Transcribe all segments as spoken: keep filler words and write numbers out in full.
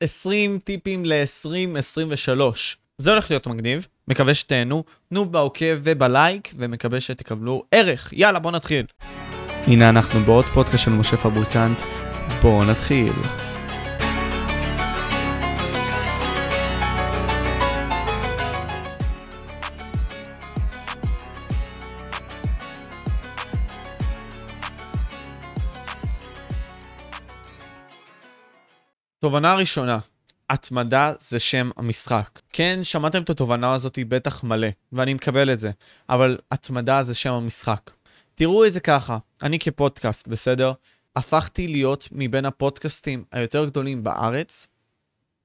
עשרים טיפים ל-עשרים עשרים ושלוש. זה הולך להיות מגניב, מקווה שתהנו, תנו בעוקב ובלייק, ומקווה שתקבלו ערך. יאללה, בואו נתחיל. הנה אנחנו בעוד פודקאסט של משה פבריקנט, בואו נתחיל. תובנה ראשונה, התמדה זה שם המשחק. כן, שמעתם את התובנה הזאת בטח מלא, ואני מקבל את זה, אבל התמדה זה שם המשחק. תראו את זה ככה, אני כפודקאסט, בסדר? הפכתי להיות מבין הפודקאסטים היותר גדולים בארץ,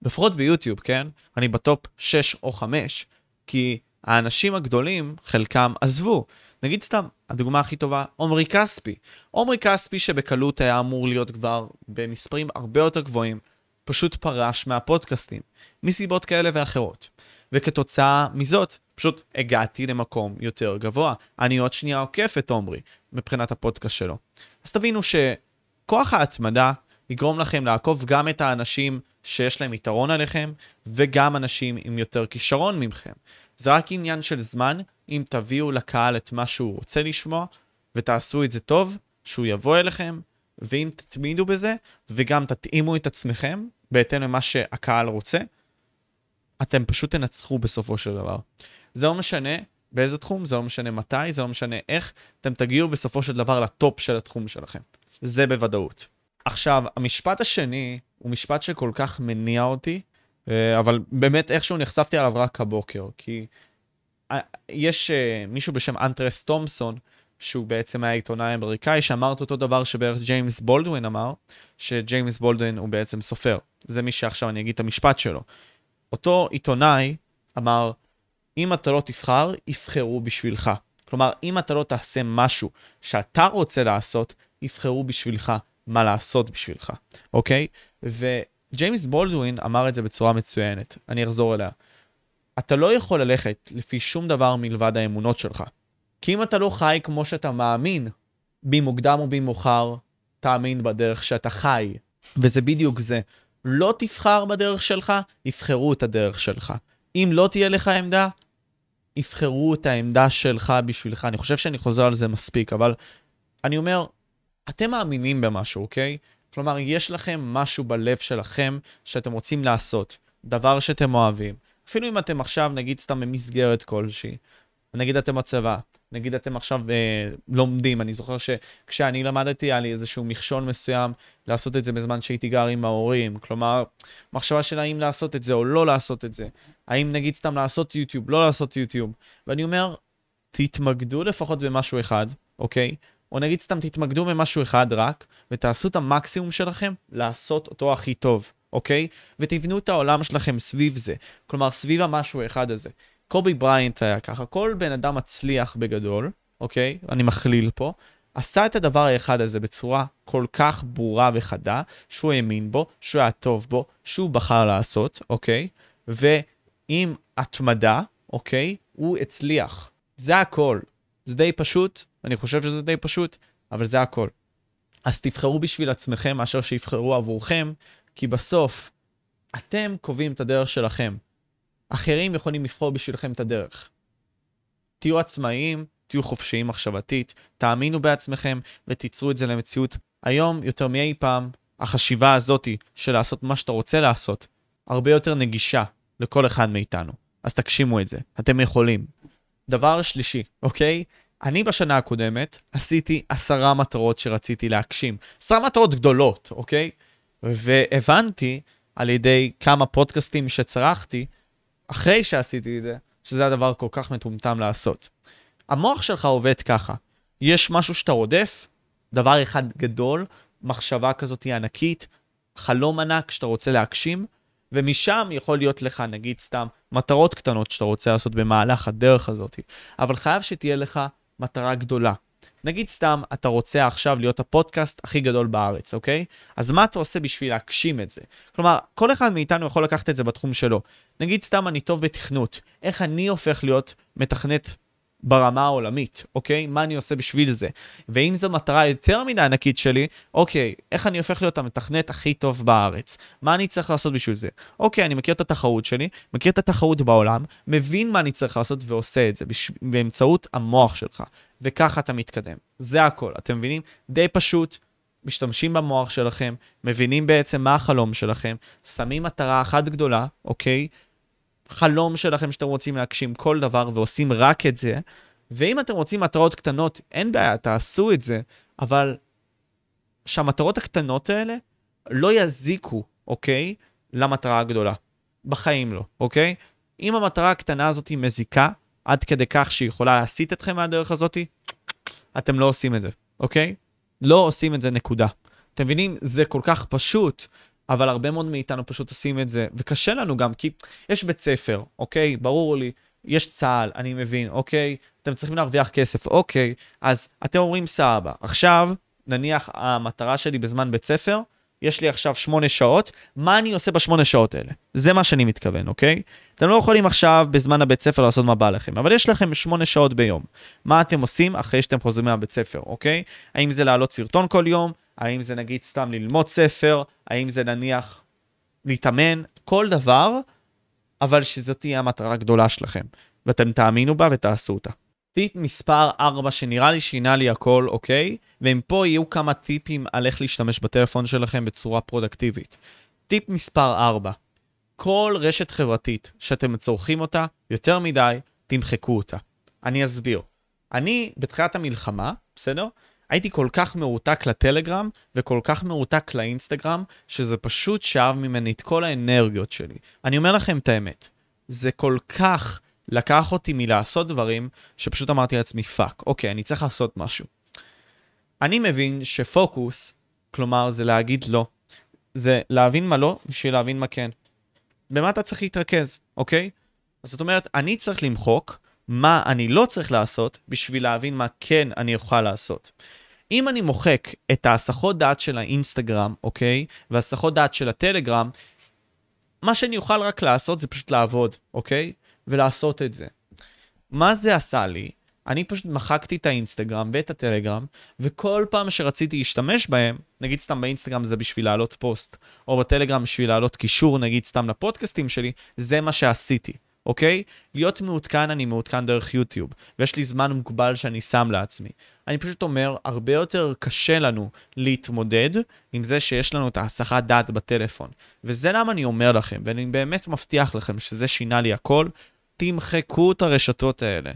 לפחות ביוטיוב, כן? אני בטופ שש או חמש, כי האנשים הגדולים, חלקם עזבו. נגיד סתם, הדוגמה הכי טובה, עומרי כספי. עומרי כספי שבקלות היה אמור להיות כבר במספרים הרבה יותר גבוהים, פשוט פרש מהפודקאסטים, מסיבות כאלה ואחרות. וכתוצאה מזאת, פשוט הגעתי למקום יותר גבוה. אני עוד שנייה עוקף את עומרי, מבחינת הפודקאסט שלו. אז תבינו שכוח ההתמדה יגרום לכם לעקוף גם את האנשים שיש להם יתרון עליכם, וגם אנשים עם יותר כישרון ממכם. זה רק עניין של זמן, אם תביאו לקהל את מה שהוא רוצה לשמוע, ותעשו את זה טוב, שהוא יבוא אליכם, ואם תתמידו בזה, וגם תתאימו את עצמכם, בהתאם למה שהקהל רוצה, אתם פשוט תנצחו בסופו של דבר. זה לא משנה באיזה תחום, זה לא משנה מתי, זה לא משנה איך, אתם תגיעו בסופו של דבר לטופ של התחום שלכם. זה בוודאות. עכשיו, המשפט השני, הוא משפט שכל כך מניע אותי, אבל באמת איכשהו נחשפתי עליו רק הבוקר, כי יש מישהו בשם אנטרס תומסון, שהוא בעצם היה עיתונאי אמריקאי, שאמר אותו דבר שבערך ג'יימס בולדווין אמר, שג'יימס בולדווין הוא בעצם סופר. זה מי שעכשיו אני אגיד את המשפט שלו. אותו עיתונאי אמר, אם אתה לא תבחר, יבחרו בשבילך. כלומר, אם אתה לא תעשה משהו שאתה רוצה לעשות, יבחרו בשבילך מה לעשות בשבילך. אוקיי? וג'יימס בולדווין אמר את זה בצורה מצוינת. אני אחזור אליה. אתה לא יכול ללכת לפי שום דבר מלבד האמונות שלך. כי אם אתה לא חי כמו שאתה מאמין, במוקדם או במאוחר, תאמין בדרך שאתה חי. וזה בדיוק זה. לא תבחר בדרך שלך, יבחרו את הדרך שלך. אם לא תהיה לך עמדה, יבחרו את העמדה שלך בשבילך. אני חושב שאני חוזר על זה מספיק, אבל אני אומר, אתם מאמינים במשהו, אוקיי? כלומר, יש לכם משהו בלב שלכם שאתם רוצים לעשות, דבר שאתם אוהבים. אפילו אם אתם עכשיו, נגיד, סתם במסגרת כלשהי, נגיד אתם בצבא, נגיד אתם עכשיו אה, לומדים, אני זוכר שכשאני למדתי, היה לי איזשהו מכשול מסוים לעשות את זה בזמן שהייתי גר עם ההורים, כלומר, מחשבה של האם לעשות את זה או לא לעשות את זה, האם נגיד סתם לעשות יוטיוב, לא לעשות יוטיוב, ואני אומר, תתמקדו לפחות במשהו אחד, אוקיי? או נגיד סתם תתמקדו במשהו אחד רק, ותעשו את המקסימום שלכם לעשות אותו הכי טוב, אוקיי? ותבנו את העולם שלכם סביב זה, כלומר, סביב המשהו אחד הזה. קובי בריינט היה ככה, כל בן אדם מצליח בגדול, אוקיי? אני מכליל פה, עשה את הדבר האחד הזה בצורה כל כך ברורה וחדה, שהוא האמין בו, שהוא היה טוב בו, שהוא בחר לעשות, אוקיי? ועם התמדה, אוקיי? הוא הצליח. זה הכל. זה די פשוט, אני חושב שזה די פשוט, אבל זה הכל. אז תבחרו בשביל עצמכם, מאשר שיבחרו עבורכם, כי בסוף אתם קובעים את הדרך שלכם. אחרים יכולים לבחור בשבילכם את הדרך. תהיו עצמאיים, תהיו חופשיים מחשבתית, תאמינו בעצמכם ותיצרו את זה למציאות. היום, יותר מאי פעם, החשיבה הזאת של לעשות מה שאתה רוצה לעשות, הרבה יותר נגישה לכל אחד מאיתנו. אז תקשימו את זה, אתם יכולים. דבר שלישי, אוקיי? אני בשנה הקודמת עשיתי עשרה מטרות שרציתי להגשים. עשרה מטרות גדולות, אוקיי? והבנתי על ידי כמה פודקאסטים שצרחתי, אחרי שעשיתי את זה, שזה הדבר כל כך מטומטם לעשות. המוח שלך עובד ככה. יש משהו שאתה רודף, דבר אחד גדול, מחשבה כזאת ענקית, חלום ענק שאתה רוצה להגשים, ומשם יכול להיות לך, נגיד סתם, מטרות קטנות שאתה רוצה לעשות במהלך הדרך הזאת. אבל חייב שתהיה לך מטרה גדולה. נגיד סתם, אתה רוצה עכשיו להיות הפודקאסט הכי גדול בארץ, אוקיי? אז מה אתה עושה בשביל להגשים את זה? כלומר, כל אחד מאיתנו יכול לקחת את זה בתחום שלו. נגיד סתם, אני טוב בתכנות. איך אני הופך להיות מתכנת ברמה העולמית, אוקיי? מה אני עושה בשביל זה? ואם זו מטרה יותר מדי ענקית שלי, אוקיי, איך אני הופך להיות המתכנת הכי טוב בארץ? מה אני צריך לעשות בשביל זה? אוקיי, אני מכיר את התחרות שלי, מכיר את התחרות בעולם, מבין מה אני צריך לעשות ועושה את זה באמצעות המוח שלך. וככה אתה מתקדם. זה הכל, אתם מבינים? די פשוט, משתמשים במוח שלכם, מבינים בעצם מה החלום שלכם, שמים מטרה אחת גדולה, אוקיי? חלום שלכם שאתם רוצים להגשים כל דבר ועושים רק את זה, ואם אתם רוצים מטרות קטנות, אין בעיה, תעשו את זה, אבל שהמטרות הקטנות האלה לא יזיקו, אוקיי? למטרה הגדולה. בחיים לא, אוקיי? אם המטרה הקטנה הזאת היא מזיקה, עד כדי כך שהיא יכולה להסיט אתכם מהדרך הזאת, אתם לא עושים את זה, אוקיי? לא עושים את זה, נקודה. אתם מבינים? זה כל כך פשוט, אבל הרבה מאוד מאיתנו פשוט עושים את זה, וקשה לנו גם, כי יש בית ספר, אוקיי? ברור לי, יש צהל, אני מבין, אוקיי? אתם צריכים להרוויח כסף, אוקיי? אז אתם אומרים סבא, עכשיו, נניח המטרה שלי בזמן בית ספר, יש לי עכשיו שמונה שעות, מה אני עושה בשמונה שעות האלה? זה מה שאני מתכוון, אוקיי? אתם לא יכולים עכשיו בזמן הבית ספר לעשות מה בא לכם, אבל יש לכם שמונה שעות ביום. מה אתם עושים אחרי שאתם חוזרים מהבית ספר, אוקיי? האם זה לעלות סרטון כל יום? האם זה נגיד סתם ללמוד ספר? האם זה נניח להתאמן? כל דבר, אבל שזאת תהיה המטרה הגדולה שלכם. ואתם תאמינו בה ותעשו אותה. טיפ מספר ארבע שנראה לי שינה לי הכל, אוקיי? ומפה יהיו כמה טיפים על איך להשתמש בטלפון שלכם בצורה פרודקטיבית. טיפ מספר ארבע. כל רשת חברתית שאתם מצורכים אותה, יותר מדי, תמחקו אותה. אני אסביר. אני, בתחילת המלחמה, בסדר? הייתי כל כך מרותק לטלגרם וכל כך מרותק לאינסטגרם, שזה פשוט שאב ממני את כל האנרגיות שלי. אני אומר לכם את האמת. זה כל כך... לקח אותי מלעשות דברים שפשוט אמרתי לעצמי, פאק, אוקיי, אני צריך לעשות משהו. אני מבין שפוקוס, כלומר, זה להגיד לא. זה להבין מה לא, בשביל להבין מה כן. במה אתה צריך להתרכז, אוקיי? אז זאת אומרת, אני צריך למחוק מה אני לא צריך לעשות, בשביל להבין מה כן אני אוכל לעשות. אם אני מוחק את ההסחות דעת של האינסטגרם, אוקיי? וההסחות דעת של הטלגרם, מה שאני אוכל רק לעשות זה פשוט לעבוד, אוקיי? ולעשות את זה. מה זה עשה לי? אני פשוט מחקתי את האינסטגרם ואת הטלגרם, וכל פעם שרציתי להשתמש בהם, נגיד סתם באינסטגרם זה בשביל להעלות פוסט, או בטלגרם בשביל להעלות קישור, נגיד סתם לפודקאסטים שלי, זה מה שעשיתי, אוקיי? להיות מעודכן, אני מעודכן דרך יוטיוב, ויש לי זמן מוגבל שאני שם לעצמי. אני פשוט אומר, הרבה יותר קשה לנו להתמודד עם זה שיש לנו את ההסחת דעת בטלפון. וזה למה אני אומר לכם, ואני באמת מבטיח לכם שזה שינה לי הכל, תמחקו את הרשתות האלה.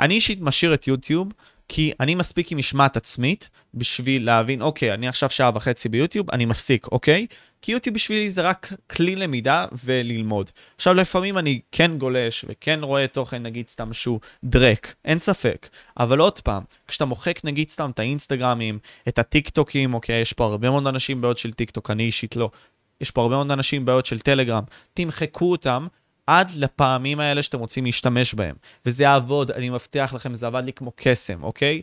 אני אישית משאיר את יוטיוב, כי אני מספיק עם משמעת עצמית, בשביל להבין, אוקיי, אני עכשיו שעה וחצי ביוטיוב, אני מפסיק, אוקיי? כי יוטיוב בשבילי זה רק כלי למידה וללמוד. עכשיו, לפעמים אני כן גולש וכן רואה תוכן, נגיד סתם שהוא דרק, אין ספק. אבל עוד פעם, כשאתה מוחק, נגיד סתם את האינסטגרמים, את הטיקטוקים, אוקיי, יש פה הרבה מאוד אנשים בעוד של טיקטוק, אני אישית לא. יש פה הרבה מאוד אנשים בעוד של טלגרם. תמחקו אותם, עד לפעמים האלה שאתם רוצים להשתמש בהם. וזה יעבוד, אני מבטיח לכם, זה עבד לי כמו קסם, אוקיי?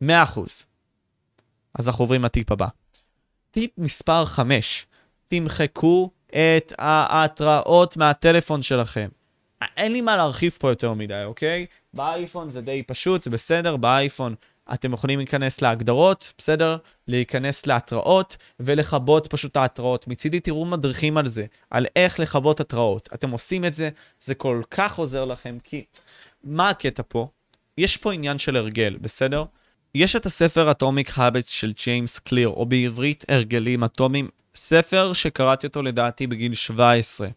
מאה אחוז. אז אנחנו עוברים לטיפ הבא. טיפ מספר חמש. תמחקו את ההתראות מהטלפון שלכם. אין לי מה להרחיב פה יותר מדי, אוקיי? באייפון זה די פשוט, בסדר? באייפון אתם יכולים להיכנס להגדרות, בסדר? להיכנס להתראות ולחבות פשוט ההתראות. מצידי תראו מדריכים על זה, על איך לחבות התראות. אתם עושים את זה, זה כל כך עוזר לכם, כי מה הקטע פה? יש פה עניין של הרגל, בסדר? יש את הספר Atomic Habits של ג'יימס קליר, או בעברית הרגלים אטומיים, ספר שקראתי אותו לדעתי בגיל שבע עשרה.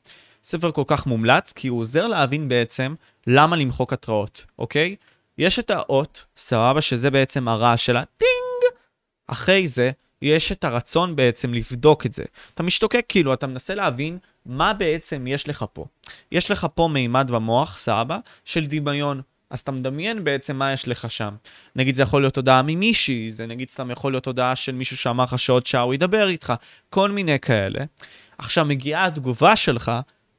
ספר כל כך מומלץ, כי הוא עוזר להבין בעצם למה למחוק התראות, אוקיי? יש את האות, סבבה, שזה בעצם הרעש שלה, טינג! אחרי זה, יש את הרצון בעצם לבדוק את זה. אתה משתוקק כאילו, אתה מנסה להבין מה בעצם יש לך פה. יש לך פה מימד במוח, סבבה, של דמיון. אז אתה מדמיין בעצם מה יש לך שם. נגיד זה יכול להיות הודעה ממישהי, זה נגיד סתם יכול להיות הודעה של מישהו שאמר לך שעוד שעה הוא ידבר איתך, כל מיני כאלה. עכשיו מגיעה התגובה שלך,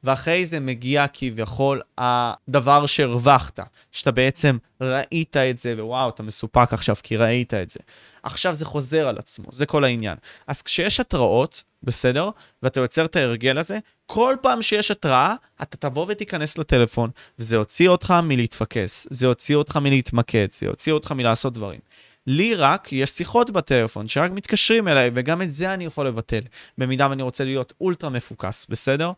ואחרי זה מגיע כביכול הדבר שהרווחת, שאתה בעצם ראית את זה, ווואו, אתה מסופק עכשיו כי ראית את זה. עכשיו זה חוזר על עצמו, זה כל העניין. אז כשיש התראות, בסדר? ואתה יוצר את ההרגל הזה, כל פעם שיש התראה, אתה תבוא ותיכנס לטלפון, וזה יוציא אותך מלהתפקס, זה יוציא אותך מלהתמקד, זה יוציא אותך מלעשות דברים. לי רק יש שיחות בטלפון שרק מתקשרים אליי, וגם את זה אני יכול לבטל, במידה ואני רוצה להיות אולטרה מפוקס, בסדר?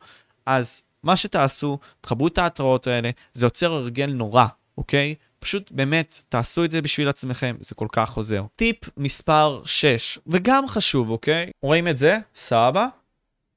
אז מה שתעשו, תחברו את ההתראות האלה, זה יוצר הרגל נורא, אוקיי? פשוט באמת, תעשו את זה בשביל עצמכם, זה כל כך עוזר. טיפ מספר שש, וגם חשוב, אוקיי? רואים את זה? סבא?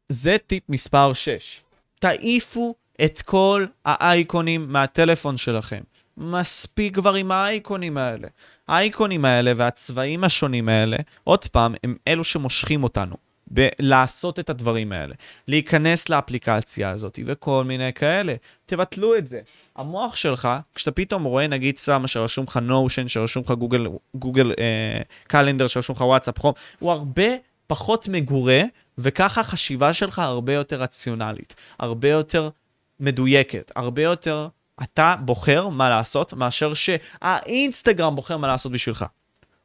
זה טיפ מספר שש. תעיפו את כל האייקונים מהטלפון שלכם. מספיק כבר עם האייקונים האלה. האייקונים האלה והצבעים השונים האלה, עוד פעם, הם אלו שמושכים אותנו. ב- לעשות את הדברים האלה, להיכנס לאפליקציה הזאת וכל מיני כאלה, תבטלו את זה. המוח שלך, כשאתה פתאום רואה נגיד סמה שרשום לך נושן, שרשום לך גוגל, גוגל אה, קלנדר, שרשום לך וואטסאפ, חום, הוא הרבה פחות מגורה, וככה החשיבה שלך הרבה יותר רציונלית, הרבה יותר מדויקת, הרבה יותר אתה בוחר מה לעשות, מאשר שהאינסטגרם בוחר מה לעשות בשבילך,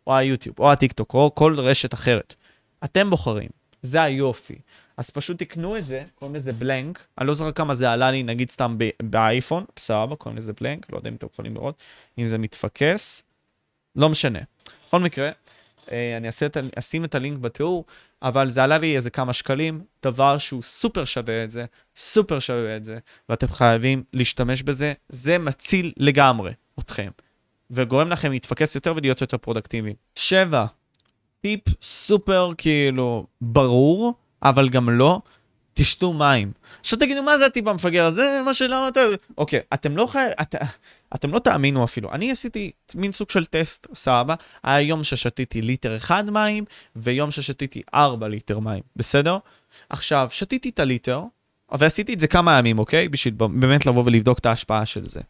או היוטיוב, או הטיקטוק, או כל רשת אחרת. אתם בוחרים, זה היופי. אז פשוט תקנו את זה, קוראים לזה בלנק, אני לא זוכר כמה זה עלה לי, נגיד סתם באייפון, בסבבה, קוראים לזה בלנק, לא יודע אם אתם יכולים לראות, אם זה מתפקס, לא משנה. בכל מקרה, אני אשים את הלינק בתיאור, אבל זה עלה לי איזה כמה שקלים, דבר שהוא סופר שווה את זה, סופר שווה את זה, ואתם חייבים להשתמש בזה, זה מציל לגמרי אתכם, וגורם לכם להתפקס יותר ולהיות יותר פרודקטיביים. שבע. טיפ סופר כאילו ברור, אבל גם לא, תשתו מים. עכשיו תגידו, מה זה הטיפ המפגר הזה? מה שלא אתה... אוקיי, אתם לא חי... את... אתם לא תאמינו אפילו. אני עשיתי מין סוג של טסט, סבא. היה יום ששתיתי ליטר אחד מים, ויום ששתיתי ארבע ליטר מים, בסדר? עכשיו, שתיתי את הליטר, ועשיתי את זה כמה ימים, אוקיי? בשביל באמת לבוא ולבדוק את ההשפעה של זה.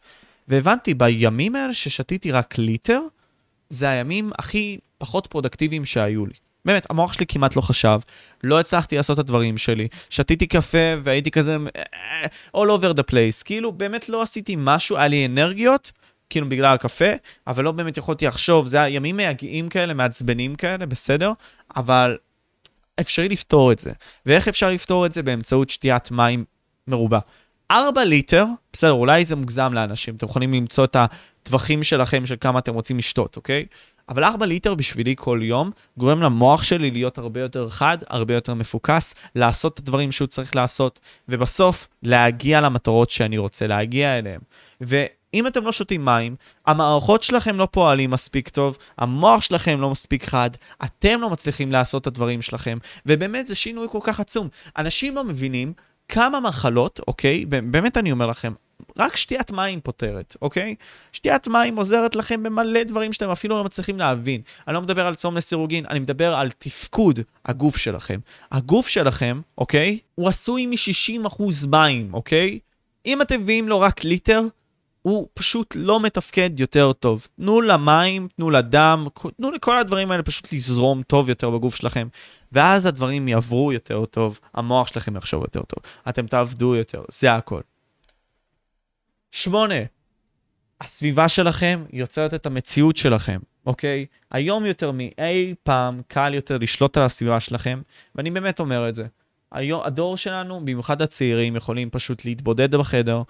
והבנתי, בימים האלה ששתיתי רק ליטר, זה הימים הכי פחות פרודקטיביים שהיו לי. באמת, המוח שלי כמעט לא חשב, לא הצלחתי לעשות את הדברים שלי, שתיתי קפה והייתי כזה all over the place, כאילו באמת לא עשיתי משהו, היה לי אנרגיות, כאילו בגלל הקפה, אבל לא באמת יכולתי לחשוב, זה הימים מייגעים כאלה, מעצבנים כאלה, בסדר? אבל אפשרי לפתור את זה. ואיך אפשר לפתור את זה? באמצעות שתיית מים מרובה. ארבע ליטר, בסדר, אולי זה מוגזם לאנשים, אתם יכולים למצוא את הטווחים שלכם של כמה אתם רוצים לשתות, אוקיי? אבל ארבע ליטר בשבילי כל יום גורם למוח שלי להיות הרבה יותר חד, הרבה יותר מפוקס, לעשות את הדברים שהוא צריך לעשות, ובסוף להגיע למטרות שאני רוצה להגיע אליהם. ואם אתם לא שותים מים, המערכות שלכם לא פועלים מספיק טוב, המוח שלכם לא מספיק חד, אתם לא מצליחים לעשות את הדברים שלכם, ובאמת זה שינוי כל כך עצום. אנשים לא מבינים כמה מחלות, אוקיי? באמת אני אומר לכם, רק שתיית מים פותרת, אוקיי? שתיית מים עוזרת לכם במלא דברים שאתם אפילו לא מצליחים להבין. אני לא מדבר על צום לסירוגין, אני מדבר על תפקוד הגוף שלכם. הגוף שלכם, אוקיי? הוא עשוי מ-שישים אחוז מים, אוקיי? אם אתם מביאים לו רק ליטר, הוא פשוט לא מתפקד יותר טוב. תנו למים, תנו לדם, תנו לכל הדברים האלה פשוט לזרום טוב יותר בגוף שלכם, ואז הדברים יעברו יותר טוב, המוח שלכם יחשוב יותר טוב, אתם תעבדו יותר, זה הכל. שמונה, הסביבה שלכם יוצרת את המציאות שלכם, אוקיי? היום יותר מאי פעם קל יותר לשלוט על הסביבה שלכם, ואני באמת אומר את זה. היום, הדור שלנו, במיוחד הצעירים, יכולים פשוט להתבודד בחדר,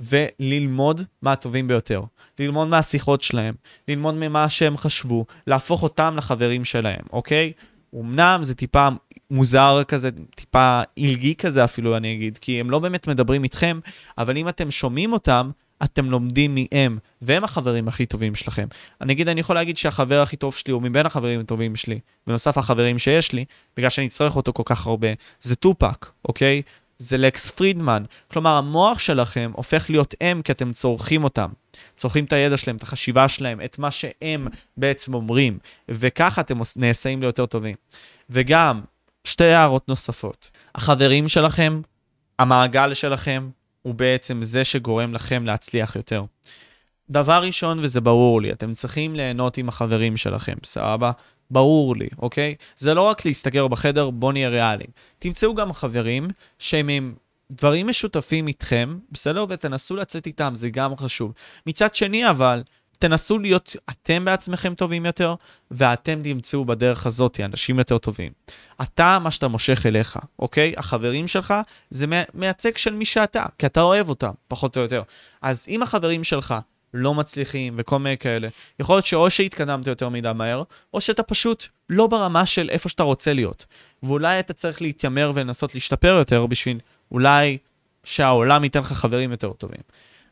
וללמוד מה הטובים ביותר, ללמוד מהשיחות שלהם, ללמוד ממה שהם חשבו, להפוך אותם לחברים שלהם, אוקיי? אמנם זה טיפה מוזר כזה, טיפה אילגי כזה אפילו אני אגיד, כי הם לא באמת מדברים איתכם, אבל אם אתם שומעים אותם, אתם לומדים מהם, והם החברים הכי טובים שלכם. אני אגיד, אני יכול להגיד שהחבר הכי טוב שלי הוא מבין החברים הטובים שלי, בנוסף החברים שיש לי, בגלל שאני צריך אותו כל כך הרבה, זה טופק, אוקיי? זה לקס פרידמן, כלומר המוח שלכם הופך להיות הם כי אתם צורכים אותם, צורכים את הידע שלהם, את החשיבה שלהם, את מה שהם בעצם אומרים, וככה אתם נעשיים ליותר טובים. וגם שתי הערות נוספות, החברים שלכם, המעגל שלכם, הוא בעצם זה שגורם לכם להצליח יותר. דבר ראשון, וזה ברור לי, אתם צריכים ליהנות עם החברים שלכם, סבבה? ברור לי, אוקיי? זה לא רק להסתגר בחדר, בוא נהיה ריאליים. תמצאו גם חברים שהם עם דברים משותפים איתכם, בסדר, ותנסו לצאת איתם, זה גם חשוב. מצד שני, אבל, תנסו להיות אתם בעצמכם טובים יותר, ואתם תמצאו בדרך הזאת אנשים יותר טובים. אתה, מה שאתה מושך אליך, אוקיי? החברים שלך זה מייצג של מי שאתה, כי אתה אוהב אותם, פחות או יותר. אז אם החברים שלך לא מצליחים וכל מיני כאלה, יכול להיות שאו שהתקדמת יותר מדי מהר, או שאתה פשוט לא ברמה של איפה שאתה רוצה להיות. ואולי אתה צריך להתיימר ולנסות להשתפר יותר בשביל אולי שהעולם ייתן לך חברים יותר טובים.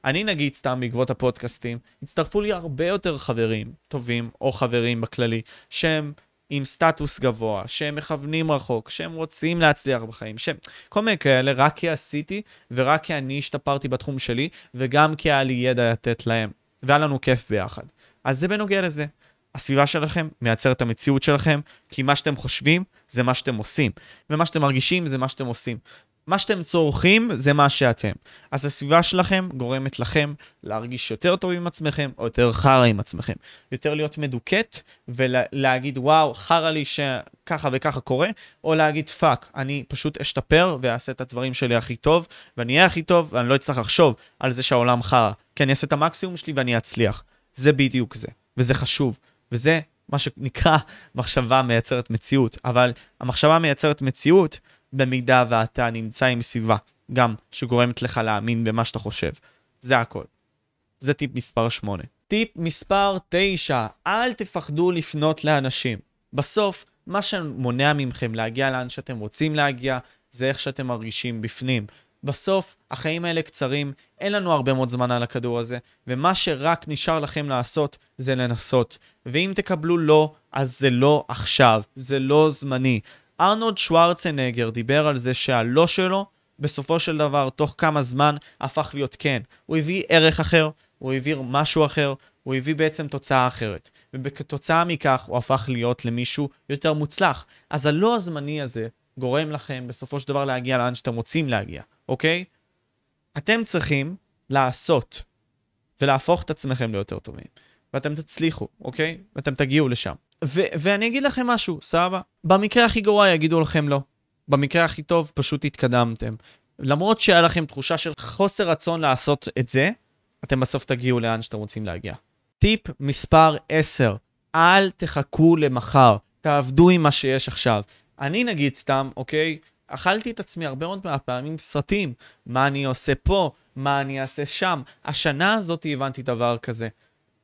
אני נגיד סתם בעקבות הפודקאסטים, הצטרפו לי הרבה יותר חברים טובים, או חברים בכללי, שהם עם סטטוס גבוה, שהם מכוונים רחוק, שהם רוצים להצליח בחיים, שהם כל מיני כאלה, רק כי עשיתי, ורק כי אני השתפרתי בתחום שלי, וגם כי היה לי ידע לתת להם, והיה לנו כיף ביחד. אז זה בנוגע לזה. הסביבה שלכם מייצרת את המציאות שלכם, כי מה שאתם חושבים זה מה שאתם עושים, ומה שאתם מרגישים זה מה שאתם עושים. מה שאתם צורכים זה מה שאתם. אז הסביבה שלכם גורמת לכם להרגיש יותר טוב עם עצמכם, או יותר חרה עם עצמכם. יותר להיות מדוקט, ולהגיד וואו, חרה לי שככה וככה קורה, או להגיד פאק, אני פשוט אשתפר ואעשה את הדברים שלי הכי טוב, ואני אהיה הכי טוב, ואני לא אצטרך לחשוב על זה שהעולם חרה, כי אני אעשה את המקסימום שלי ואני אצליח. זה בדיוק זה, וזה חשוב, וזה מה שנקרא מחשבה מייצרת מציאות, אבל המחשבה מייצרת מציאות, במידה ואתה נמצא עם סביבה, גם שגורמת לך להאמין במה שאתה חושב. זה הכל. זה טיפ מספר שמונה. טיפ מספר תשע, אל תפחדו לפנות לאנשים. בסוף, מה שמונע ממכם להגיע לאן שאתם רוצים להגיע, זה איך שאתם מרגישים בפנים. בסוף, החיים האלה קצרים, אין לנו הרבה מאוד זמן על הכדור הזה, ומה שרק נשאר לכם לעשות, זה לנסות. ואם תקבלו לא, אז זה לא עכשיו, זה לא זמני. ארנולד שוורצנגר דיבר על זה שהלא שלו, בסופו של דבר, תוך כמה זמן, הפך להיות כן. הוא הביא ערך אחר, הוא הביא משהו אחר, הוא הביא בעצם תוצאה אחרת. ובתוצאה מכך, הוא הפך להיות למישהו יותר מוצלח. אז הלא הזמני הזה גורם לכם בסופו של דבר להגיע לאן שאתם רוצים להגיע, אוקיי? אתם צריכים לעשות ולהפוך את עצמכם ליותר טובים. ואתם תצליחו, אוקיי? ואתם תגיעו לשם. ו- ואני אגיד לכם משהו, סבא, במקרה הכי גרוע יגידו לכם לא. במקרה הכי טוב פשוט התקדמתם. למרות שהיה לכם תחושה של חוסר רצון לעשות את זה, אתם בסוף תגיעו לאן שאתם רוצים להגיע. טיפ מספר עשר, אל תחכו למחר, תעבדו עם מה שיש עכשיו. אני נגיד סתם, אוקיי, אכלתי את עצמי הרבה מאוד מהפעמים סרטים, מה אני עושה פה, מה אני אעשה שם. השנה הזאת הבנתי דבר כזה.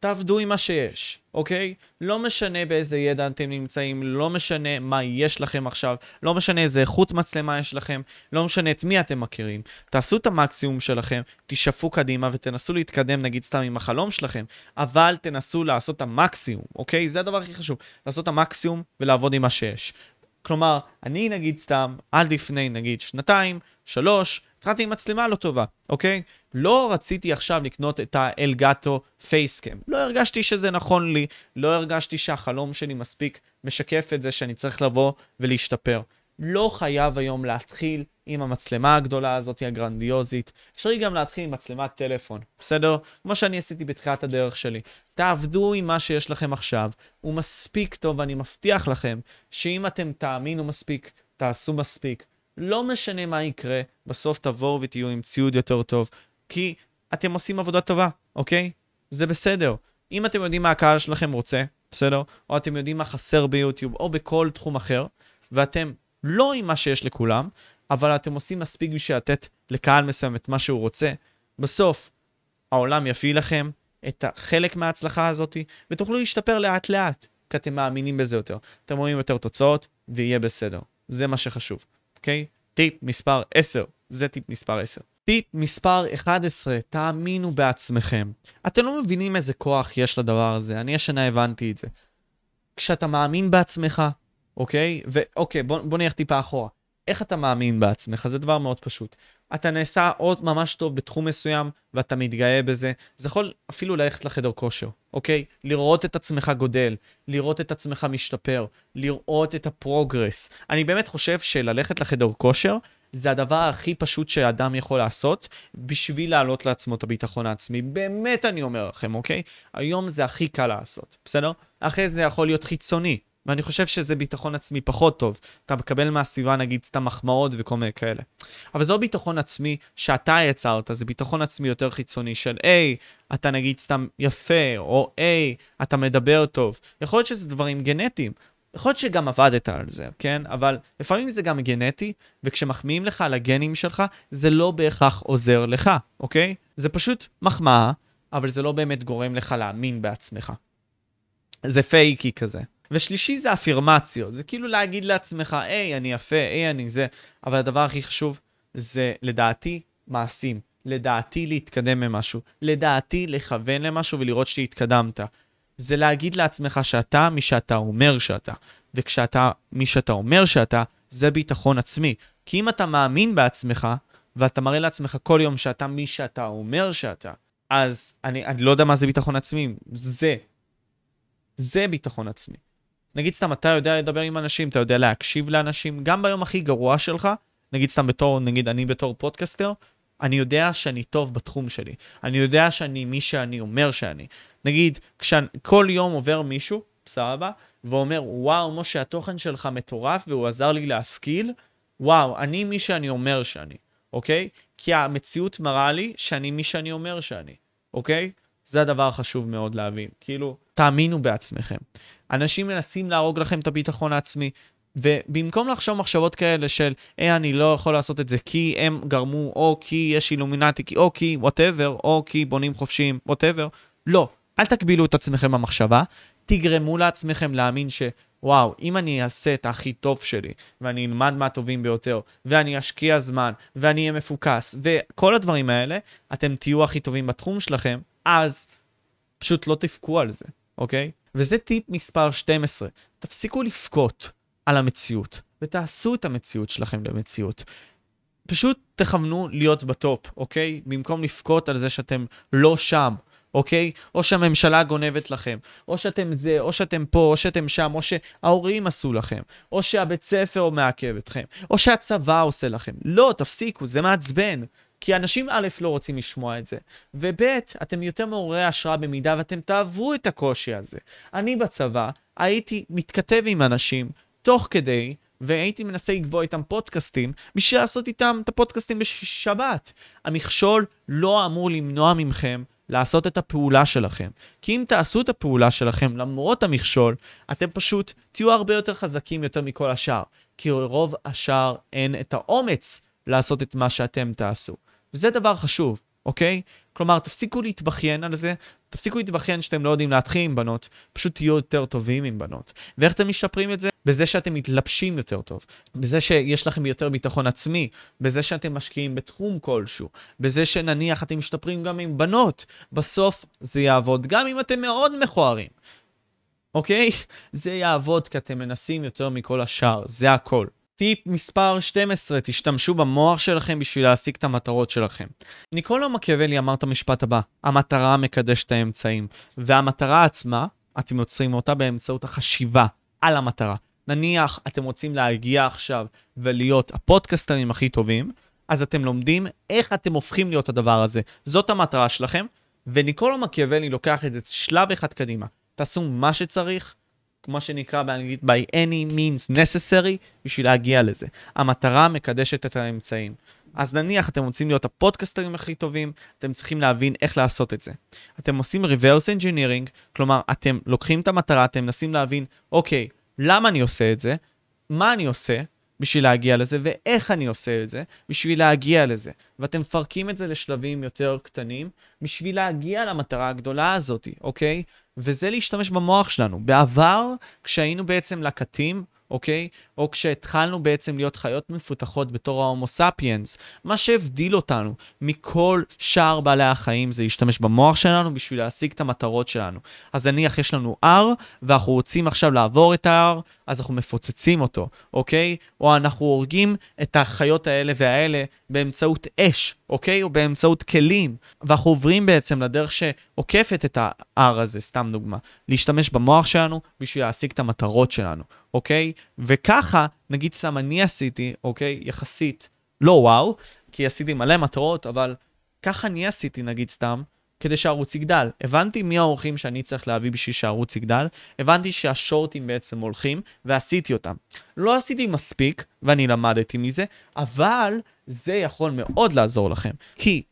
תעבדו עם מה שיש, אוקיי? לא משנה באיזה ידע אתם נמצאים, לא משנה מה יש לכם עכשיו, לא משנה איזה איכות מצלמה יש לכם, לא משנה את מי אתם מכירים. תעשו את המקסימום שלכם, תשאפו קדימה ותנסו להתקדם, נגיד סתם עם החלום שלכם, אבל תנסו לעשות את המקסימום, אוקיי? זה הדבר הכי חשוב, לעשות את המקסימום ולעבוד עם מה שיש. כלומר, אני נגיד סתם, עד לפני נגיד שנתיים, שלוש, התחלתי עם מצלמה לא טובה, אוקיי? לא רציתי עכשיו לקנות את האלגאטו פייסקאם. לא הרגשתי שזה נכון לי, לא הרגשתי שהחלום שלי מספיק משקף את זה שאני צריך לבוא ולהשתפר. לא חייב היום להתחיל עם המצלמה הגדולה הזאת, הגרנדיוזית. אפשרי גם להתחיל עם מצלמת טלפון, בסדר? כמו שאני עשיתי בתחילת הדרך שלי. תעבדו עם מה שיש לכם עכשיו, הוא מספיק טוב, אני מבטיח לכם שאם אתם תאמינו מספיק, תעשו מספיק. לא משנה מה יקרה, בסוף תבואו ותהיו עם ציוד יותר טוב, כי אתם עושים עבודה טובה, אוקיי? זה בסדר. אם אתם יודעים מה הקהל שלכם רוצה, בסדר? או אתם יודעים מה חסר ביוטיוב, או בכל תחום אחר, ואתם לא עם מה שיש לכולם, אבל אתם עושים מספיק בשביל לתת לקהל מסוים את מה שהוא רוצה. בסוף, העולם יפעיל לכם את החלק מההצלחה הזאת, ותוכלו להשתפר לאט לאט, כי אתם מאמינים בזה יותר. אתם רואים יותר תוצאות, ויהיה בסדר. זה מה שחשוב. אוקיי? טיפ מספר עשר. זה טיפ מספר עשר. טיפ מספר אחת עשרה, תאמינו בעצמכם. אתם לא מבינים איזה כוח יש לדבר הזה, אני השנה הבנתי את זה. כשאתה מאמין בעצמך, אוקיי? ואוקיי, בוא, בוא נלך טיפה אחורה. איך אתה מאמין בעצמך? זה דבר מאוד פשוט. אתה נעשה עוד ממש טוב בתחום מסוים, ואתה מתגאה בזה. זה יכול אפילו ללכת לחדר כושר, אוקיי? לראות את עצמך גודל, לראות את עצמך משתפר, לראות את הפרוגרס. אני באמת חושב שללכת לחדר כושר, זה הדבר הכי פשוט שאדם יכול לעשות, בשביל להעלות לעצמו את הביטחון העצמי. באמת אני אומר לכם, אוקיי? היום זה הכי קל לעשות, בסדר? אחרי זה יכול להיות חיצוני, ואני חושב שזה ביטחון עצמי פחות טוב. אתה מקבל מהסביבה, נגיד, סתם מחמאות וכל מיני כאלה. אבל זהו ביטחון עצמי שאתה יצרת, זה ביטחון עצמי יותר חיצוני של, איי, אתה נגיד סתם יפה, או איי, אתה מדבר טוב. יכול להיות שזה דברים גנטיים, יכול להיות שגם עבדת על זה, כן? אבל לפעמים זה גם גנטי, וכשמחמיאים לך על הגנים שלך, זה לא בהכרח עוזר לך, אוקיי? זה פשוט מחמאה, אבל זה לא באמת גורם לך להאמין בעצמך. זה פייקי כזה. ושלישי זה אפירמציות, זה כאילו להגיד לעצמך, היי, אני יפה, היי, אני זה, אבל הדבר הכי חשוב זה לדעתי מעשים, לדעתי להתקדם ממשהו, לדעתי לכוון למשהו ולראות שהתקדמת. זה להגיד לעצמך שאתה מי שאתה אומר שאתה, וכשאתה מי שאתה אומר שאתה, זה ביטחון עצמי. כי אם אתה מאמין בעצמך, ואתה מראה לעצמך כל יום שאתה מי שאתה אומר שאתה, אז אני, אני לא יודע מה זה ביטחון עצמי, זה, זה ביטחון עצמי. נגיד סתם, אתה יודע לדבר עם אנשים, אתה יודע להקשיב לאנשים, גם ביום הכי גרוע שלך, נגיד סתם בתור, נגיד אני בתור פודקסטר, אני יודע שאני טוב בתחום שלי, אני יודע שאני מי שאני אומר שאני. נגיד, כשכל יום עובר מישהו, סבבה, ואומר, וואו, משה, התוכן שלך מטורף, והוא עזר לי להשכיל, וואו, אני מי שאני אומר שאני, אוקיי? כי המציאות מראה לי שאני מי שאני אומר שאני, אוקיי? זה הדבר החשוב מאוד להבין, כאילו, תאמינו בעצמכם. אנשים מנסים להרוג לכם את הביטחון העצמי, ובמקום לחשוב מחשבות כאלה של, אה, אני לא יכול לעשות את זה, כי הם גרמו, או כי יש אילומינטי, או כי whatever, או כי בונים חופשים, whatever, לא, אל תקבילו את עצמכם במחשבה, תגרמו לעצמכם להאמין ש, וואו, אם אני אעשה את הכי טוב שלי, ואני אלמד מהטובים ביותר, ואני אשקיע זמן, ואני אהיה מפוקס, וכל הדברים האלה, אתם תהיו הכי טובים בתחום שלכם, אז פשוט לא תפקו על זה, אוקיי? וזה טיפ מספר שתים עשרה. תפסיקו לפקות על המציאות, ותעשו את המציאות שלכם למציאות. פשוט תכוונו להיות בטופ, אוקיי? במקום לפקות על זה שאתם לא שם, אוקיי? או שהממשלה גונבת לכם, או שאתם זה, או שאתם פה, או שאתם שם, או שההורים עשו לכם, או שהבית ספר מעכב אתכם, או שהצבא עושה לכם. לא, תפסיקו, זה מעצבן. כי אנשים א' לא רוצים לשמוע את זה, וב' אתם יותר מעוררי השראה במידה ואתם תעברו את הקושי הזה. אני בצבא הייתי מתכתב עם אנשים תוך כדי, והייתי מנסה לגבוה איתם פודקאסטים, בשביל לעשות איתם את הפודקאסטים בשבת. המכשול לא אמור למנוע ממכם לעשות את הפעולה שלכם. כי אם תעשו את הפעולה שלכם למרות המכשול, אתם פשוט תהיו הרבה יותר חזקים יותר מכל השאר, כי רוב השאר אין את האומץ לעשות את מה שאתם תעשו. וזה דבר חשוב, אוקיי? כלומר, תפסיקו להתבחיין על זה, תפסיקו להתבחיין שאתם לא יודעים להתחיל עם בנות, פשוט תהיו יותר טובים עם בנות. ואיך אתם משפרים את זה? בזה שאתם מתלבשים יותר טוב, בזה שיש לכם יותר ביטחון עצמי, בזה שאתם משקיעים בתחום כלשהו, בזה שנניח אתם משתפרים גם עם בנות, בסוף זה יעבוד, גם אם אתם מאוד מכוערים. אוקיי? זה יעבוד כי אתם מנסים יותר מכל השאר, זה הכל. טיפ מספר שתים עשרה, תשתמשו במוח שלכם בשביל להשיג את המטרות שלכם. ניקולו מקיאוולי אמר את המשפט הבא, המטרה מקדשת את האמצעים, והמטרה עצמה, אתם יוצרים אותה באמצעות החשיבה על המטרה. נניח, אתם רוצים להגיע עכשיו ולהיות הפודקאסטרים הכי טובים, אז אתם לומדים איך אתם הופכים להיות הדבר הזה. זאת המטרה שלכם, וניקולו מקיאוולי לוקח את זה שלב אחד קדימה. תעשו מה שצריך, כמו שנקרא באנגלית, by any means necessary, בשביל להגיע לזה. המטרה מקדשת את האמצעים. אז נניח, אתם רוצים להיות הפודקסטרים הכי טובים, אתם צריכים להבין איך לעשות את זה. אתם עושים reverse engineering, כלומר, אתם לוקחים את המטרה, אתם מנסים להבין, אוקיי, למה אני עושה את זה? מה אני עושה בשביל להגיע לזה? ואיך אני עושה את זה בשביל להגיע לזה? ואתם מפרקים את זה לשלבים יותר קטנים, בשביל להגיע למטרה הגדולה הזאת, אוקיי? וזה להשתמש במוח שלנו. בעבר, כשהיינו בעצם לקטים, אוקיי? או כשהתחלנו בעצם להיות חיות מפותחות בתור ההומוסאפיינס, מה שהבדיל אותנו מכל שאר בעלי החיים זה להשתמש במוח שלנו בשביל להשיג את המטרות שלנו. אז נניח יש לנו R, ואנחנו רוצים עכשיו לעבור את ה-R, אז אנחנו מפוצצים אותו, אוקיי? או אנחנו הורגים את החיות האלה והאלה באמצעות אש, אוקיי? או באמצעות כלים. ואנחנו עוברים בעצם לדרך שעוקפת את ה-R הזה, סתם דוגמה. להשתמש במוח שלנו בשביל להשיג את המטרות שלנו. אוקיי? וככה, נגיד סתם אני עשיתי, אוקיי? יחסית, לא וואו, כי עשיתי מלא מטרות, אבל ככה אני עשיתי, נגיד סתם, כדי שהערוץ יגדל. הבנתי מי האורחים שאני צריך להביא בשביל שהערוץ יגדל, הבנתי שהשורטים בעצם הולכים, ועשיתי אותם. לא עשיתי מספיק, ואני למדתי מזה, אבל זה יכול מאוד לעזור לכם. כי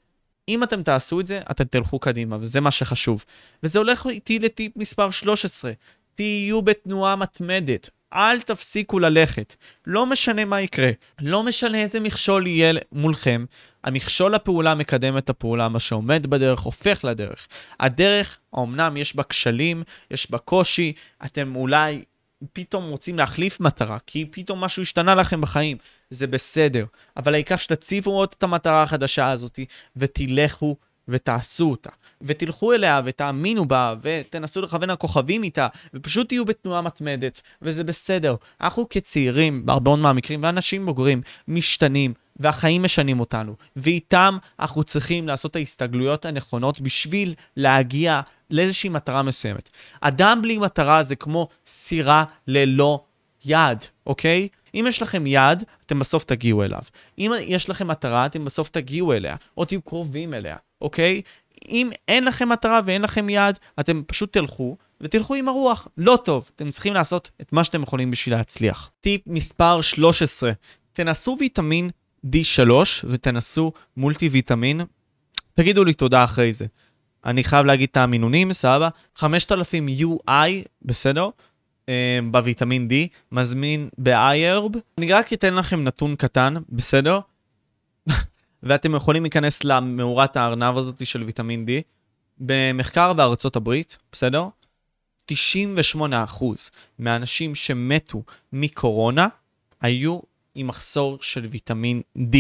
אם אתם תעשו את זה, אתם תלכו קדימה, וזה מה שחשוב. וזה הולך איתי לטיפ מספר שלוש עשרה. תהיו בתנועה מתמדת. אל תפסיקו ללכת. לא משנה מה יקרה. לא משנה איזה מכשול יהיה מולכם. המכשול לפעולה מקדם את הפעולה, מה שעומד בדרך הופך לדרך. הדרך, אמנם יש בה כשלים, יש בה קושי, אתם אולי פתאום רוצים להחליף מטרה, כי פתאום משהו השתנה לכם בחיים. זה בסדר. אבל העיקר שתציבו עוד את המטרה החדשה הזאת, ותלכו ותעשו אותה. ותלכו אליה ותאמינו בה ותנסו לכוון הכוכבים איתה ופשוט תהיו בתנועה מתמדת וזה בסדר. אנחנו כצעירים בהרבה מאוד מהמקרים ואנשים בוגרים משתנים והחיים משנים אותנו ואיתם אנחנו צריכים לעשות את ההסתגלויות הנכונות בשביל להגיע לאיזושהי מטרה מסוימת. אדם בלי מטרה זה כמו סירה ללא יעד, אוקיי? אם יש לכם יעד, אתם בסוף תגיעו אליו. אם יש לכם מטרה, אתם בסוף תגיעו אליה או תהיו קרובים אליה, אוקיי? אם אין לכם מטרה ואין לכם יעד, אתם פשוט תלכו ותלכו עם הרוח. לא טוב, אתם צריכים לעשות את מה שאתם יכולים בשביל להצליח. טיפ מספר שלוש עשרה, תנסו ויטמין די שלוש ותנסו מולטי ויטמין. תגידו לי תודה אחרי זה. אני חייב להגיד את המינונים, סבבה. חמשת אלפים יו איי, בסדר? בויטמין D, מזמין ב-iHerb. אני רק אתן לכם נתון קטן, בסדר? ואתם יכולים להיכנס למאורת הארנב הזאת של ויטמין D. במחקר בארצות הברית, בסדר? תשעים ושמונה אחוז מהאנשים שמתו מקורונה היו עם מחסור של ויטמין D.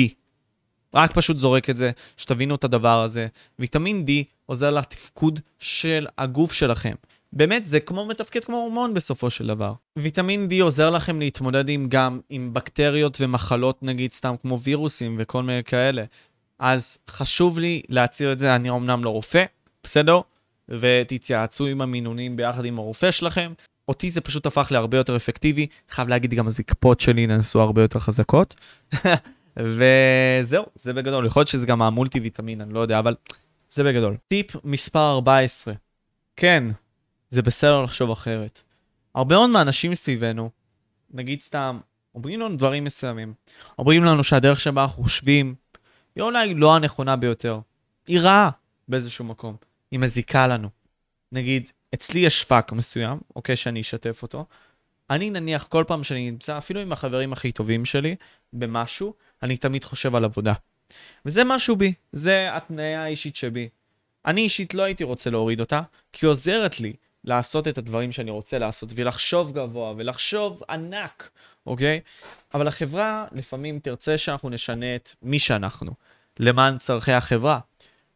רק פשוט זורק את זה, שתבינו את הדבר הזה. ויטמין D עוזר לתפקוד של הגוף שלכם. באמת, זה כמו מתפקד כמו הורמון בסופו של דבר. ויטמין D עוזר לכם להתמודד עם גם עם בקטריות ומחלות, נגיד סתם כמו וירוסים וכל מיני כאלה. אז חשוב לי להציר את זה, אני אמנם לא רופא, בסדר? ותתייעצו עם המינונים ביחד עם הרופא שלכם. אותי זה פשוט הפך להרבה יותר אפקטיבי. חייב להגיד גם הזקפות שלי נעשו הרבה יותר חזקות. וזהו, זה בגדול. יכול להיות שזה גם המולטי ויטמין, אני לא יודע, אבל זה בגדול. טיפ מספר ארבע עשרה. כן. זה בסדר לחשוב אחרת. הרבה מאוד מהאנשים סביבנו, נגיד סתם, אומרים לנו דברים מסוימים. אומרים לנו שהדרך שבה אנחנו חושבים, היא אולי לא הנכונה ביותר. היא רעה באיזשהו מקום. היא מזיקה לנו. נגיד, אצלי יש פאק מסוים, אוקיי, שאני אשתף אותו. אני נניח כל פעם שאני נמצא, אפילו עם החברים הכי טובים שלי, במשהו, אני תמיד חושב על עבודה. וזה משהו בי. זה התנאיה האישית שבי. אני אישית לא הייתי רוצה להוריד אותה, כי היא עוזרת לי לעשות את הדברים שאני רוצה לעשות, ולחשוב גבוה, ולחשוב ענק, אוקיי? אבל החברה לפעמים תרצה שאנחנו נשנה את מי שאנחנו, למען צרכי החברה,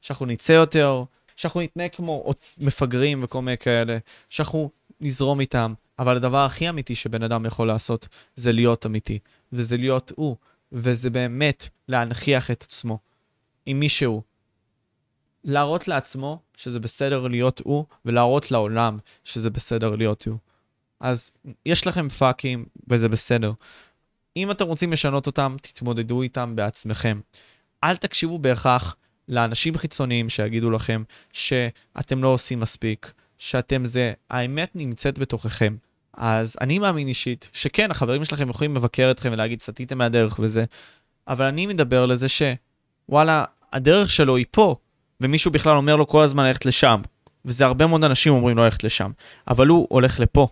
שאנחנו ניצא יותר, שאנחנו נתנה כמו מפגרים וכל מיני כאלה, שאנחנו נזרום איתם, אבל הדבר הכי אמיתי שבן אדם יכול לעשות, זה להיות אמיתי, וזה להיות הוא, וזה באמת להנחיח את עצמו, עם מישהו, להראות לעצמו שזה בסדר להיות הוא, ולהראות לעולם שזה בסדר להיות הוא. אז יש לכם פאקים, וזה בסדר. אם אתם רוצים לשנות אותם, תתמודדו איתם בעצמכם. אל תקשיבו בהכרח לאנשים חיצוניים שיגידו לכם שאתם לא עושים מספיק, שאתם זה, האמת נמצאת בתוככם. אז אני מאמין אישית שכן, החברים שלכם יכולים לבקר אתכם ולהגיד, סטיתם מהדרך וזה, אבל אני מדבר לזה שוואלה, הדרך שלו היא פה, ומישהו בכלל אומר לו כל הזמן ללכת לשם, וזה הרבה מאוד אנשים אומרים לו ללכת לשם, אבל הוא הולך לפה,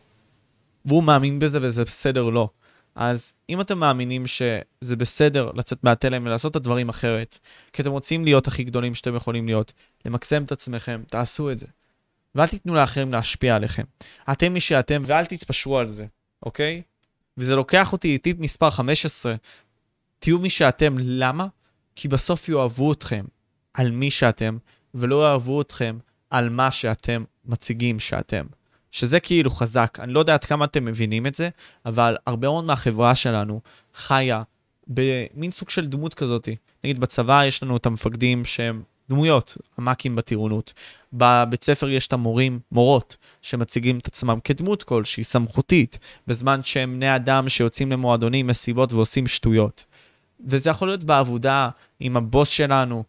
והוא מאמין בזה וזה בסדר לא. אז אם אתם מאמינים שזה בסדר לצאת מהתלם ולעשות את הדברים אחרת, כי אתם רוצים להיות הכי גדולים שאתם יכולים להיות, למקסם את עצמכם, תעשו את זה. ואל תיתנו לאחרים להשפיע עליכם. אתם מי שאתם ואל תתפשרו על זה, אוקיי? וזה לוקח אותי טיפ מספר חמש עשרה, תהיו מי שאתם, למה? כי בסוף יאהבו אתכם. על מי שאתם, ולא יאהבו אתכם על מה שאתם מציגים שאתם. שזה כאילו חזק, אני לא יודעת כמה אתם מבינים את זה, אבל הרבה מאוד מהחברה שלנו חיה במין סוג של דמות כזאת. נגיד בצבא יש לנו את המפקדים שהם דמויות, המקים בטירונות. בבית ספר יש את המורים, מורות, שמציגים את עצמם כדמות כלשהי, סמכותית, בזמן שהם בני אדם שיוצאים למועדונים, מסיבות ועושים שטויות. וזה יכול להיות בעבודה עם הבוס שלנו,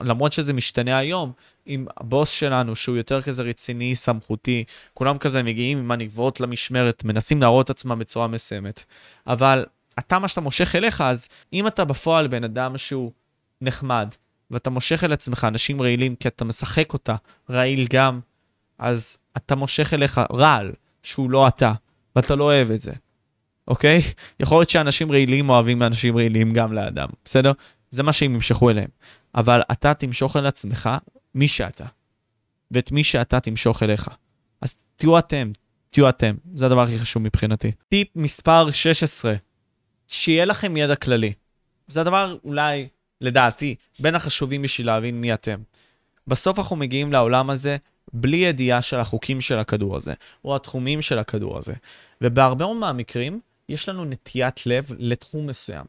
למרות שזה משתנה היום, עם הבוס שלנו, שהוא יותר כזה רציני, סמכותי, כולם כזה מגיעים עם הנגבות למשמרת, מנסים להראות עצמם בצורה מסוימת. אבל אתה, מה שאתה מושך אליך, אז אם אתה בפועל בן אדם שהוא נחמד, ואתה מושך אל עצמך אנשים רעילים, כי אתה משחק אותה, רעיל גם, אז אתה מושך אליך רעל, שהוא לא אתה, ואתה לא אוהב את זה. אוקיי? יכול להיות שאנשים רעילים אוהבים אנשים רעילים גם לאדם, בסדר? זה מה שהם ימשכו אליהם. אבל אתה תמשוך אל עצמך מי שאתה. ואת מי שאתה תמשוך אליך. אז תהיו אתם, תהיו אתם. זה הדבר הכי חשוב מבחינתי. טיפ מספר שש עשרה. שיהיה לכם ידע כללי. זה הדבר אולי, לדעתי, בין החשובים בשביל להבין מי אתם. בסוף אנחנו מגיעים לעולם הזה בלי ידיעה של החוקים של הכדור הזה, או התחומים של הכדור הזה. ובהרבה מהמקרים, יש לנו נטיית לב לתחום מסוים.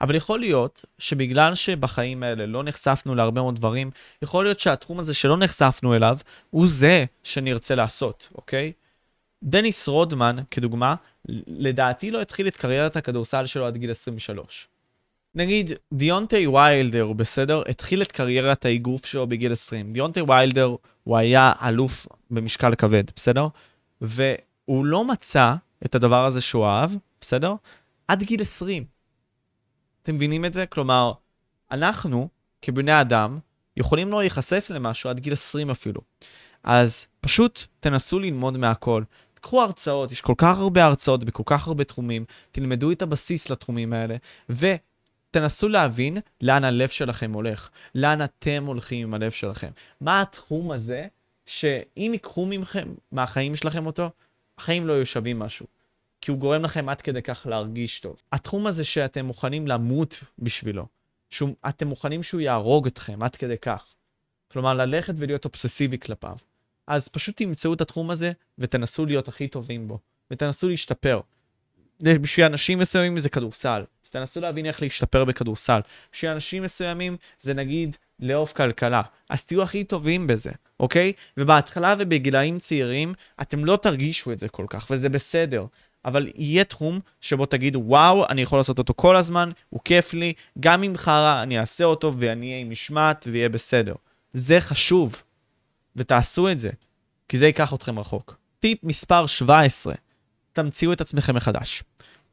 אבל יכול להיות שבגלל שבחיים האלה לא נחשפנו להרבה מאוד דברים, יכול להיות שהתחום הזה שלא נחשפנו אליו, הוא זה שנרצה לעשות, אוקיי? דניס רודמן, כדוגמה, לדעתי לא התחיל את קריירת הכדורסל שלו עד גיל עשרים ושלוש. נגיד, דיונטי ויילדר, בסדר, התחיל את קריירת האיגרוף שלו בגיל עשרים. דיונטי ויילדר, הוא היה אלוף במשקל כבד, בסדר? והוא לא מצא את הדבר הזה שהוא אהב, בסדר? עד גיל עשרים. אתם מבינים את זה? כלומר, אנחנו, כבני אדם, יכולים לא להיחשף למשהו עד גיל עשרים אפילו. אז פשוט תנסו ללמוד מהכל. קחו הרצאות, יש כל כך הרבה הרצאות בכל כך הרבה תחומים, תלמדו את הבסיס לתחומים האלה, ותנסו להבין לאן הלב שלכם הולך, לאן אתם הולכים עם הלב שלכם. מה התחום הזה שאם יקחו ממכם, מהחיים שלכם אותו, החיים לא יהיו שווים משהו. כי הוא גורם לכם עד כדי כך להרגיש טוב. התחום הזה שאתם מוכנים למות בשבילו, שאתם מוכנים שהוא יהרוג אתכם עד כדי כך. כלומר, ללכת ולהיות אובססיבי כלפיו. אז פשוט תמצאו את התחום הזה ותנסו להיות הכי טובים בו. ותנסו להשתפר. בשביל אנשים מסוימים זה כדורסל. אז תנסו להבין איך להשתפר בכדורסל. בשביל אנשים מסוימים זה נגיד לאהוב כלכלה. אז תהיו הכי טובים בזה, אוקיי? ובהתחלה ובגילאים צעירים אתם לא תרגישו את זה כל כך, וזה בסדר. אבל יהיה תחום שבו תגידו, וואו, אני יכול לעשות אותו כל הזמן, הוא כיף לי, גם אם חרה אני אעשה אותו ואני אהיה עם משמעת ויהיה בסדר. זה חשוב, ותעשו את זה, כי זה ייקח אתכם רחוק. טיפ מספר שבע עשרה, תמציאו את עצמכם מחדש.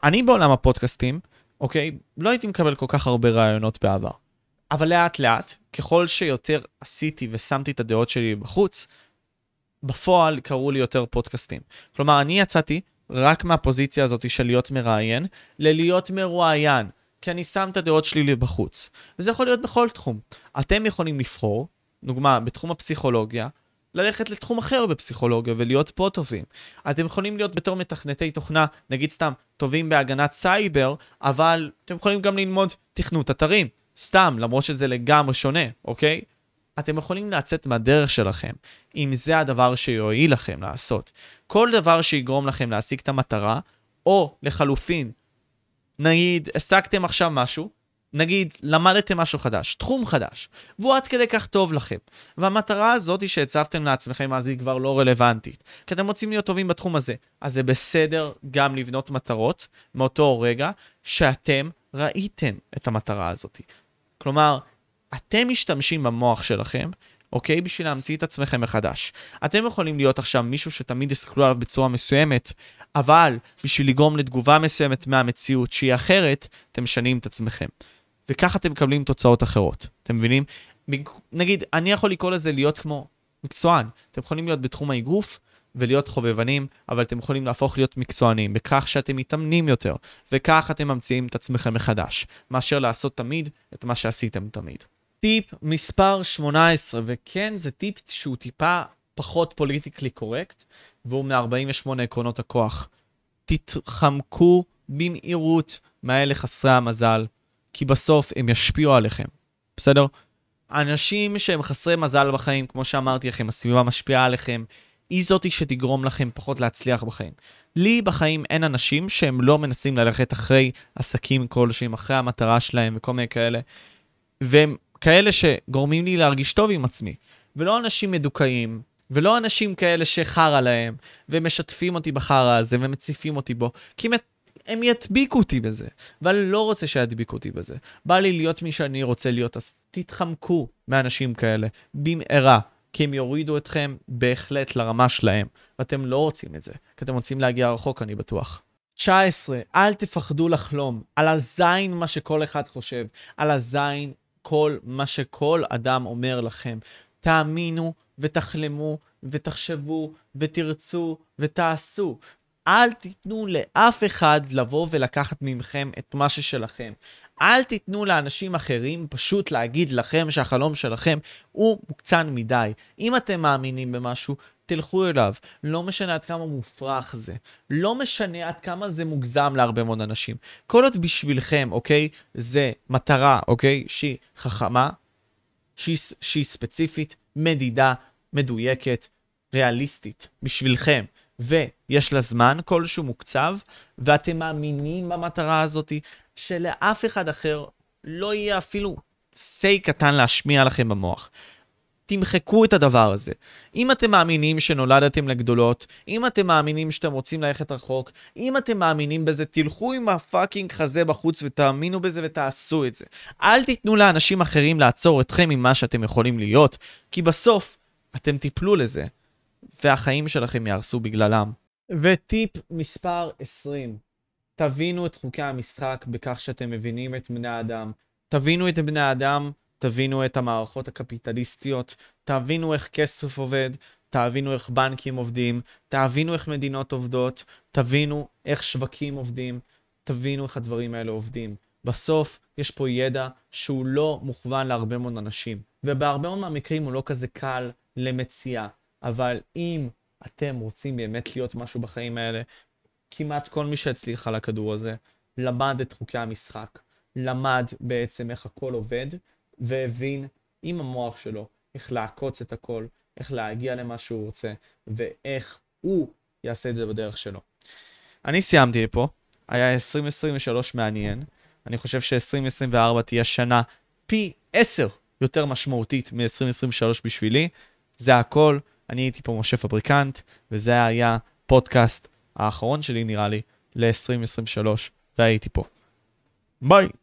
אני בעולם הפודקאסטים, אוקיי, לא הייתי מקבל כל כך הרבה רעיונות בעבר, אבל לאט לאט, ככל שיותר עשיתי ושמתי את הדעות שלי בחוץ, בפועל קראו לי יותר פודקאסטים. כלומר, אני יצאתי רק מהפוזיציה הזאת של להיות מראיין, ללהיות מרואיין, כי אני שם את הדעות שלי בחוץ. וזה יכול להיות בכל תחום. אתם יכולים לבחור, דוגמה, בתחום הפסיכולוגיה, ללכת לתחום אחר בפסיכולוגיה ולהיות פה טובים. אתם יכולים להיות בתור מתכנתי תוכנה, נגיד סתם, טובים בהגנת סייבר, אבל אתם יכולים גם ללמוד תכנות אתרים, סתם, למרות שזה לגמרי שונה, אוקיי? אתם יכולים לצאת מהדרך שלכם, אם זה הדבר שיועיל לכם לעשות. כל דבר שיגרום לכם להשיג את המטרה, או לחלופין, נגיד, השגתם עכשיו משהו, נגיד, למדתם משהו חדש, תחום חדש, והוא עד כדי כך טוב לכם. והמטרה הזאת שהצבתם לעצמכם, אז היא כבר לא רלוונטית. כי אתם רוצים להיות טובים בתחום הזה, אז זה בסדר גם לבנות מטרות, מאותו רגע שאתם ראיתם את המטרה הזאת. כלומר, אתם משתמשים במוח שלכם, אוקיי? בשביל להמציא את עצמכם מחדש. אתם יכולים להיות עכשיו מישהו שתמיד יסתכלו עליו בצורה מסוימת, אבל בשביל לגרום לתגובה מסוימת מהמציאות שהיא אחרת, אתם משנים את עצמכם. וככה אתם מקבלים תוצאות אחרות. אתם מבינים? נגיד, אני יכול לקרוא לזה להיות כמו מקצוען. אתם יכולים להיות בתחום האיגרוף ולהיות חובבנים, אבל אתם יכולים להפוך להיות מקצוענים, בכך שאתם מתאמנים יותר, וכך אתם ממציאים את עצמכם מחדש, מאשר לעשות תמיד את מה שעשיתם תמיד. טיפ מספר שמונה עשרה, וכן זה טיפ שהוא טיפה פחות פוליטיקלי קורקט, והוא מ-ארבעים ושמונה עקרונות הכוח. תתחמקו במהירות מאלה חסרי המזל, כי בסוף הם ישפיעו עליכם, בסדר? אנשים שהם חסרי מזל בחיים, כמו שאמרתי לכם, הסביבה משפיעה עליכם, היא זאת שתגרום לכם פחות להצליח בחיים. לי בחיים אין אנשים שהם לא מנסים ללכת אחרי עסקים כלשהם, אחרי המטרה שלהם וכל מיני כאלה, והם כאלה שגורמים לי להרגיש טוב עם עצמי, ולא אנשים מדוכאים, ולא אנשים כאלה שחרה להם, ומשתפים אותי בחרה הזה, ומציפים אותי בו, כי הם ידביקו אותי בזה, ואני לא רוצה שידביקו אותי בזה. בא לי להיות מי שאני רוצה להיות, אז תתחמקו מאנשים כאלה, במהרה, כי הם יורידו אתכם בהחלט לרמה שלהם, ואתם לא רוצים את זה, כי אתם רוצים להגיע רחוק, אני בטוח. תשע עשרה, אל תפחדו לחלום, על הזין מה שכל אחד חושב, על הזין כל מה שכל אדם אומר לכם. תאמינו ותחלמו ותחשבו ותרצו ותעשו. אל תיתנו לאף אחד לבוא ולקחת ממכם את מה ששלכם. אל תיתנו לאנשים אחרים פשוט להגיד לכם שהחלום שלכם הוא מוקצן מדי. אם אתם מאמינים במשהו, תלכו אליו. לא משנה עד כמה מופרך זה. לא משנה עד כמה זה מוגזם להרבה מאוד אנשים. כל עוד בשבילכם, אוקיי? זה מטרה, אוקיי? שהיא חכמה, שהיא, שהיא ספציפית, מדידה, מדויקת, ריאליסטית. בשבילכם. ויש לה זמן כלשהו מוקצב, ואתם מאמינים במטרה הזאת, שלאף אחד אחר לא יהיה אפילו סי קטן להשמיע לכם במוח. תמחקו את הדבר הזה. אם אתם מאמינים שנולדתם לגדולות, אם אתם מאמינים שאתם רוצים ללכת רחוק, אם אתם מאמינים בזה, תלכו עם הפאקינג חזה בחוץ ותאמינו בזה ותעשו את זה. אל תיתנו לאנשים אחרים לעצור אתכם ממה שאתם יכולים להיות, כי בסוף אתם תיפלו לזה. והחיים שלכם יהרסו בגללם. וטיפ מספר עשרים, תבינו את חוקי המשחק בכך שאתם מבינים את בני האדם. תבינו את בני האדם, תבינו את המערכות הקפיטליסטיות, תבינו איך כסף עובד, תבינו איך בנקים עובדים, תבינו איך מדינות עובדות, תבינו איך שווקים עובדים, תבינו איך הדברים האלה עובדים. בסוף יש פה ידע שהוא לא מוכוון להרבה מאוד אנשים, ובהרבה מאוד מהמקרים הוא לא כזה קל למציאה. אבל אם אתם רוצים באמת להיות משהו בחיים האלה, כמעט כל מי שהצליח על הכדור הזה, למד את חוקי המשחק, למד בעצם איך הכל עובד, והבין עם המוח שלו איך לעקוץ את הכל, איך להגיע למה שהוא רוצה, ואיך הוא יעשה את זה בדרך שלו. אני סיימתי פה, היה עשרים עשרים ושלוש מעניין, אני חושב ש-עשרים עשרים וארבע תהיה שנה פי עשר יותר משמעותית מ-עשרים עשרים ושלוש בשבילי, זה הכל. אני הייתי פה משה פבריקנט, וזה היה פודקאסט האחרון שלי נראה לי ל-עשרים עשרים ושלוש, והייתי פה. ביי!